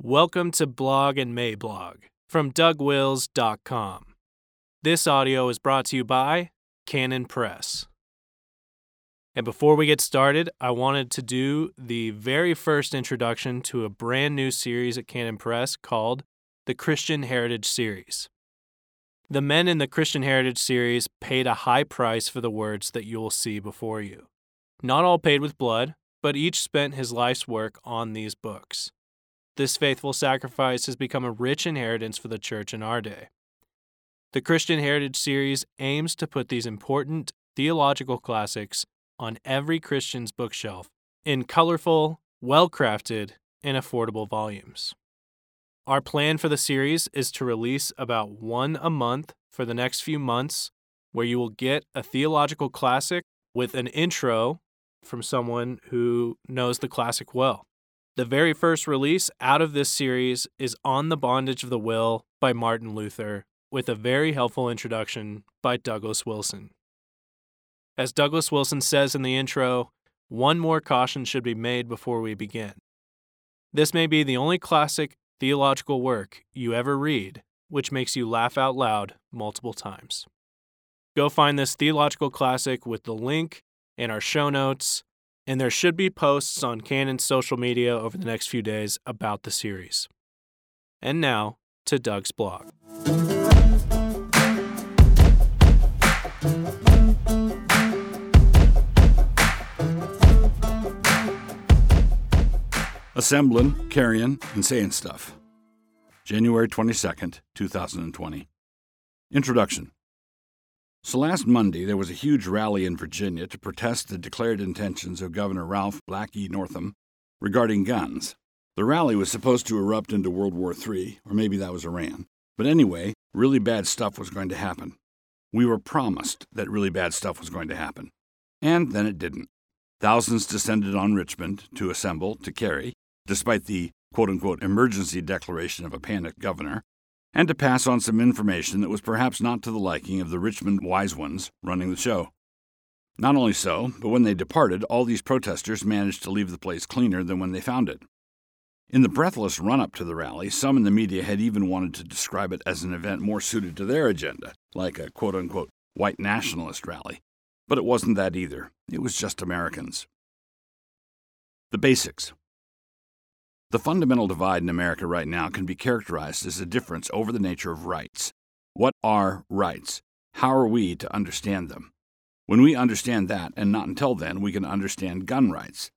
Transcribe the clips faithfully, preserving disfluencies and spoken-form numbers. Welcome to Blog and Mayblog from Doug Wills dot com. This audio is brought to you by Canon Press. And before we get started, I wanted to do the very first introduction to a brand new series at Canon Press called the Christian Heritage Series. The men in the Christian Heritage Series paid a high price for the words that you will see before you. Not all paid with blood, but each spent his life's work on these books. This faithful sacrifice has become a rich inheritance for the church in our day. The Christian Heritage Series aims to put these important theological classics on every Christian's bookshelf in colorful, well-crafted, and affordable volumes. Our plan for the series is to release about one a month for the next few months, where you will get a theological classic with an intro from someone who knows the classic well. The very first release out of this series is On the Bondage of the Will by Martin Luther, with a very helpful introduction by Douglas Wilson. As Douglas Wilson says in the intro, one more caution should be made before we begin. This may be the only classic theological work you ever read, which makes you laugh out loud multiple times. Go find this theological classic with the link in our show notes, and there should be posts on Canon's social media over the next few days about the series. And now, to Doug's blog. Assemblin', Carryin', and Sayin' Stuff. January twenty-second, twenty twenty. Introduction. So last Monday, there was a huge rally in Virginia to protest the declared intentions of Governor Ralph Black E. Northam regarding guns. The rally was supposed to erupt into World War Three, or maybe that was Iran. But anyway, really bad stuff was going to happen. We were promised that really bad stuff was going to happen. And then it didn't. Thousands descended on Richmond to assemble, to carry, despite the quote-unquote emergency declaration of a panicked governor, and to pass on some information that was perhaps not to the liking of the Richmond wise ones running the show. Not only so, but when they departed, all these protesters managed to leave the place cleaner than when they found it. In the breathless run-up to the rally, some in the media had even wanted to describe it as an event more suited to their agenda, like a quote-unquote white nationalist rally. But it wasn't that either. It was just Americans. The basics. The fundamental divide in America right now can be characterized as a difference over the nature of rights. What are rights? How are we to understand them? When we understand that, and not until then, we can understand gun rights.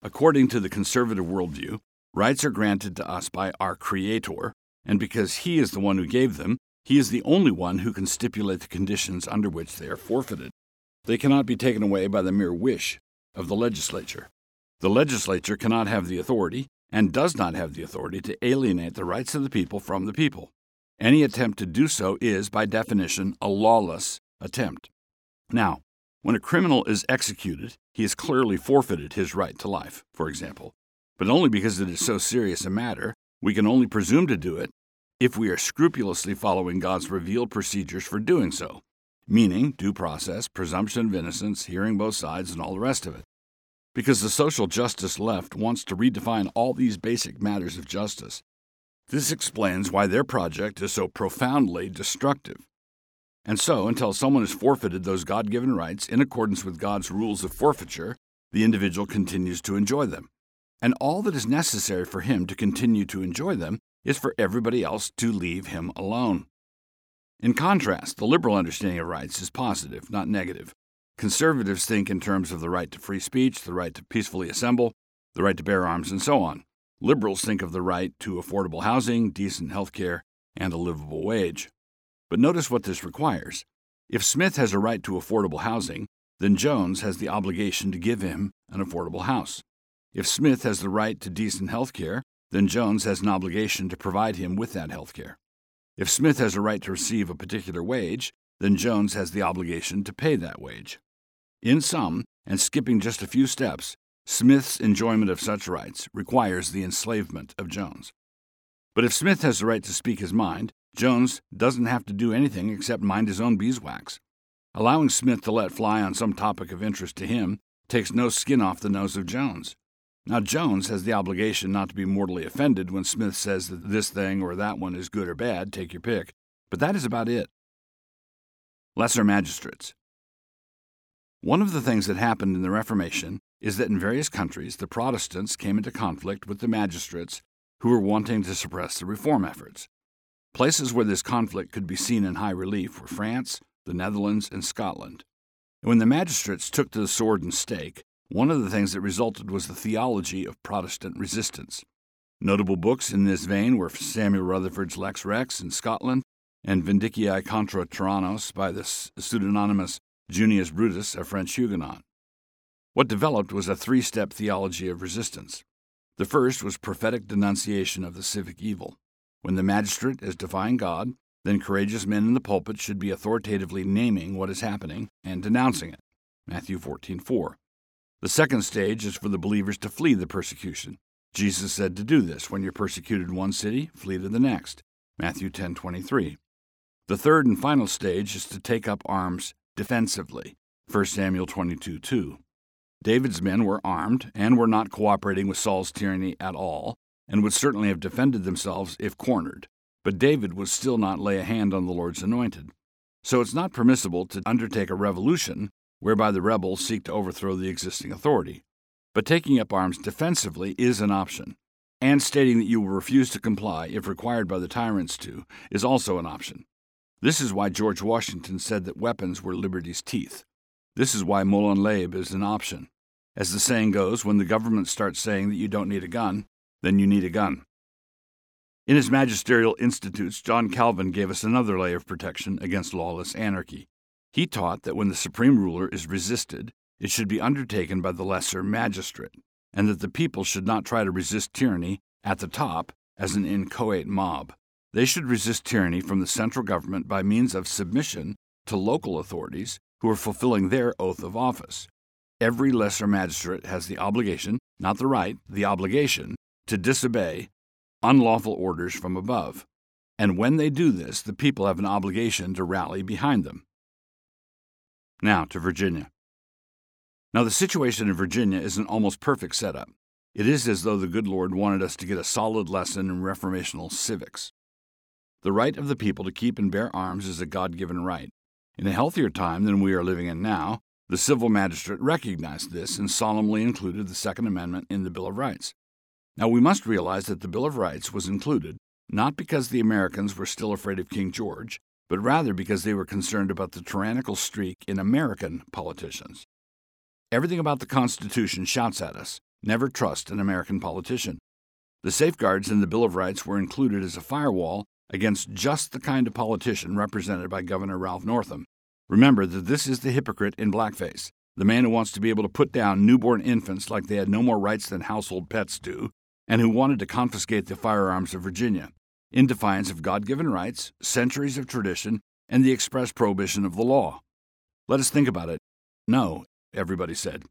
According to the conservative worldview, rights are granted to us by our Creator, and because He is the one who gave them, He is the only one who can stipulate the conditions under which they are forfeited. They cannot be taken away by the mere wish of the legislature. The legislature cannot have the authority, and does not have the authority to alienate the rights of the people from the people. Any attempt to do so is, by definition, a lawless attempt. Now, when a criminal is executed, he has clearly forfeited his right to life, for example. But only because it is so serious a matter, we can only presume to do it if we are scrupulously following God's revealed procedures for doing so, meaning due process, presumption of innocence, hearing both sides, and all the rest of it. Because the social justice left wants to redefine all these basic matters of justice. This explains why their project is so profoundly destructive. And so, until someone has forfeited those God-given rights in accordance with God's rules of forfeiture, the individual continues to enjoy them. And all that is necessary for him to continue to enjoy them is for everybody else to leave him alone. In contrast, the liberal understanding of rights is positive, not negative. Conservatives think in terms of the right to free speech, the right to peacefully assemble, the right to bear arms, and so on. Liberals think of the right to affordable housing, decent health care, and a livable wage. But notice what this requires. If Smith has a right to affordable housing, then Jones has the obligation to give him an affordable house. If Smith has the right to decent health care, then Jones has an obligation to provide him with that health care. If Smith has a right to receive a particular wage, then Jones has the obligation to pay that wage. In sum, and skipping just a few steps, Smith's enjoyment of such rights requires the enslavement of Jones. But if Smith has the right to speak his mind, Jones doesn't have to do anything except mind his own beeswax. Allowing Smith to let fly on some topic of interest to him takes no skin off the nose of Jones. Now, Jones has the obligation not to be mortally offended when Smith says that this thing or that one is good or bad, take your pick, but that is about it. Lesser magistrates. One of the things that happened in the Reformation is that in various countries the Protestants came into conflict with the magistrates who were wanting to suppress the reform efforts. Places where this conflict could be seen in high relief were France, the Netherlands, and Scotland. And when the magistrates took to the sword and stake, one of the things that resulted was the theology of Protestant resistance. Notable books in this vein were Samuel Rutherford's Lex Rex in Scotland and Vindiciae Contra Tyrannos by the pseudonymous Junius Brutus, a French Huguenot. What developed was a three-step theology of resistance. The first was prophetic denunciation of the civic evil. When the magistrate is defying God, then courageous men in the pulpit should be authoritatively naming what is happening and denouncing it. Matthew fourteen four. The second stage is for the believers to flee the persecution. Jesus said to do this. When you're persecuted in one city, flee to the next. Matthew ten twenty-three. The third and final stage is to take up arms defensively. First Samuel twenty-two two. David's men were armed and were not cooperating with Saul's tyranny at all, and would certainly have defended themselves if cornered. But David would still not lay a hand on the Lord's anointed. So it's not permissible to undertake a revolution whereby the rebels seek to overthrow the existing authority. But taking up arms defensively is an option, and stating that you will refuse to comply if required by the tyrants to is also an option. This is why George Washington said that weapons were liberty's teeth. This is why Molon Labe is an option. As the saying goes, when the government starts saying that you don't need a gun, then you need a gun. In his Magisterial Institutes, John Calvin gave us another layer of protection against lawless anarchy. He taught that when the supreme ruler is resisted, it should be undertaken by the lesser magistrate, and that the people should not try to resist tyranny at the top as an inchoate mob. They should resist tyranny from the central government by means of submission to local authorities who are fulfilling their oath of office. Every lesser magistrate has the obligation, not the right, the obligation, to disobey unlawful orders from above. And when they do this, the people have an obligation to rally behind them. Now to Virginia. Now the situation in Virginia is an almost perfect setup. It is as though the good Lord wanted us to get a solid lesson in reformational civics. The right of the people to keep and bear arms is a God-given right. In a healthier time than we are living in now, the civil magistrate recognized this and solemnly included the Second Amendment in the Bill of Rights. Now we must realize that the Bill of Rights was included not because the Americans were still afraid of King George, but rather because they were concerned about the tyrannical streak in American politicians. Everything about the Constitution shouts at us, never trust an American politician. The safeguards in the Bill of Rights were included as a firewall against just the kind of politician represented by Governor Ralph Northam. Remember that this is the hypocrite in blackface, the man who wants to be able to put down newborn infants like they had no more rights than household pets do, and who wanted to confiscate the firearms of Virginia, in defiance of God-given rights, centuries of tradition, and the express prohibition of the law. Let us think about it. No, everybody said.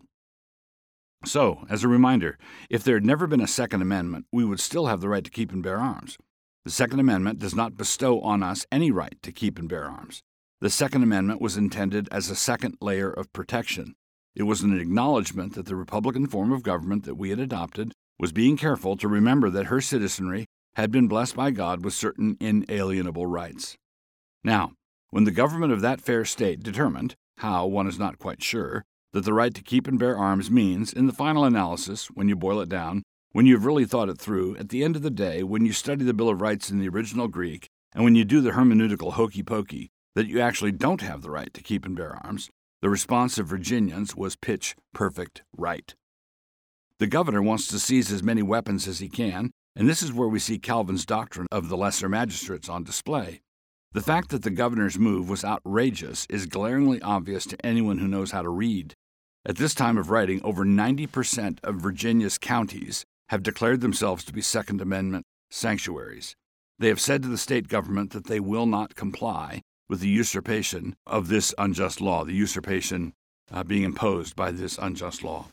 So, as a reminder, if there had never been a Second Amendment, we would still have the right to keep and bear arms. The Second Amendment does not bestow on us any right to keep and bear arms. The Second Amendment was intended as a second layer of protection. It was an acknowledgment that the Republican form of government that we had adopted was being careful to remember that her citizenry had been blessed by God with certain inalienable rights. Now, when the government of that fair state determined, how one is not quite sure, that the right to keep and bear arms means, in the final analysis, when you boil it down, when you have really thought it through, at the end of the day, when you study the Bill of Rights in the original Greek, and when you do the hermeneutical hokey-pokey, that you actually don't have the right to keep and bear arms, the response of Virginians was pitch-perfect right. The governor wants to seize as many weapons as he can, and this is where we see Calvin's doctrine of the lesser magistrates on display. The fact that the governor's move was outrageous is glaringly obvious to anyone who knows how to read. At this time of writing, over ninety percent of Virginia's counties have declared themselves to be Second Amendment sanctuaries. They have said to the state government that they will not comply with the usurpation of this unjust law, the usurpation uh, being imposed by this unjust law.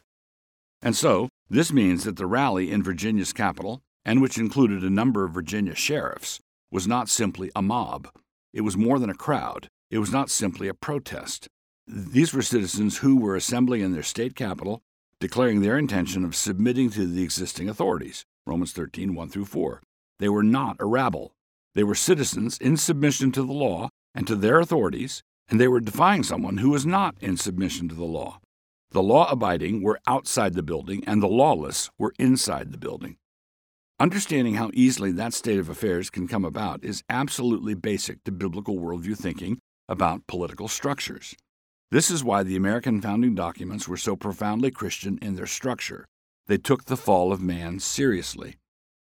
And so, this means that the rally in Virginia's capital, and which included a number of Virginia sheriffs, was not simply a mob. It was more than a crowd. It was not simply a protest. These were citizens who were assembling in their state capital declaring their intention of submitting to the existing authorities, Romans thirteen, one through four. They were not a rabble. They were citizens in submission to the law and to their authorities, and they were defying someone who was not in submission to the law. The law-abiding were outside the building, and the lawless were inside the building. Understanding how easily that state of affairs can come about is absolutely basic to biblical worldview thinking about political structures. This is why the American founding documents were so profoundly Christian in their structure. They took the fall of man seriously.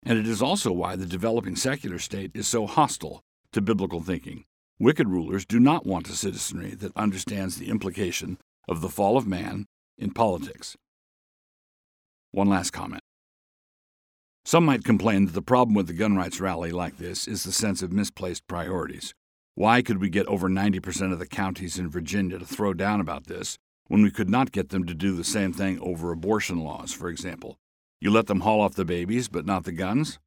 And it is also why the developing secular state is so hostile to biblical thinking. Wicked rulers do not want a citizenry that understands the implication of the fall of man in politics. One last comment. Some might complain that the problem with the gun rights rally like this is the sense of misplaced priorities. Why could we get over ninety percent of the counties in Virginia to throw down about this when we could not get them to do the same thing over abortion laws, for example? You let them haul off the babies, but not the guns?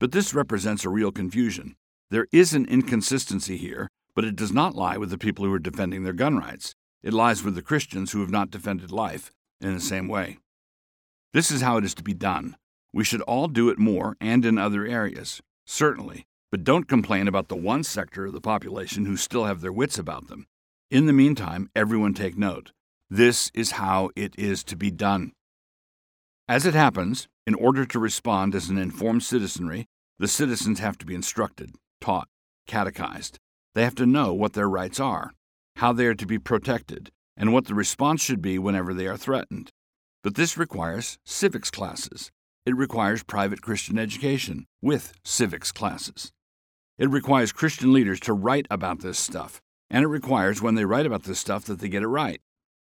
But this represents a real confusion. There is an inconsistency here, but it does not lie with the people who are defending their gun rights. It lies with the Christians who have not defended life in the same way. This is how it is to be done. We should all do it more and in other areas, certainly, but don't complain about the one sector of the population who still have their wits about them. In the meantime, everyone take note. This is how it is to be done. As it happens, in order to respond as an informed citizenry, the citizens have to be instructed, taught, catechized. They have to know what their rights are, how they are to be protected, and what the response should be whenever they are threatened. But this requires civics classes. It requires private Christian education with civics classes. It requires Christian leaders to write about this stuff, and it requires when they write about this stuff that they get it right.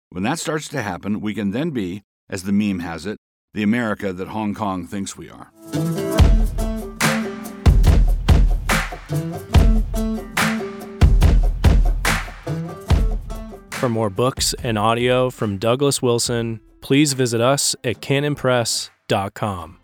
When that starts to happen, we can then be, as the meme has it, the America that Hong Kong thinks we are. For more books and audio from Douglas Wilson, please visit us at canon press dot com.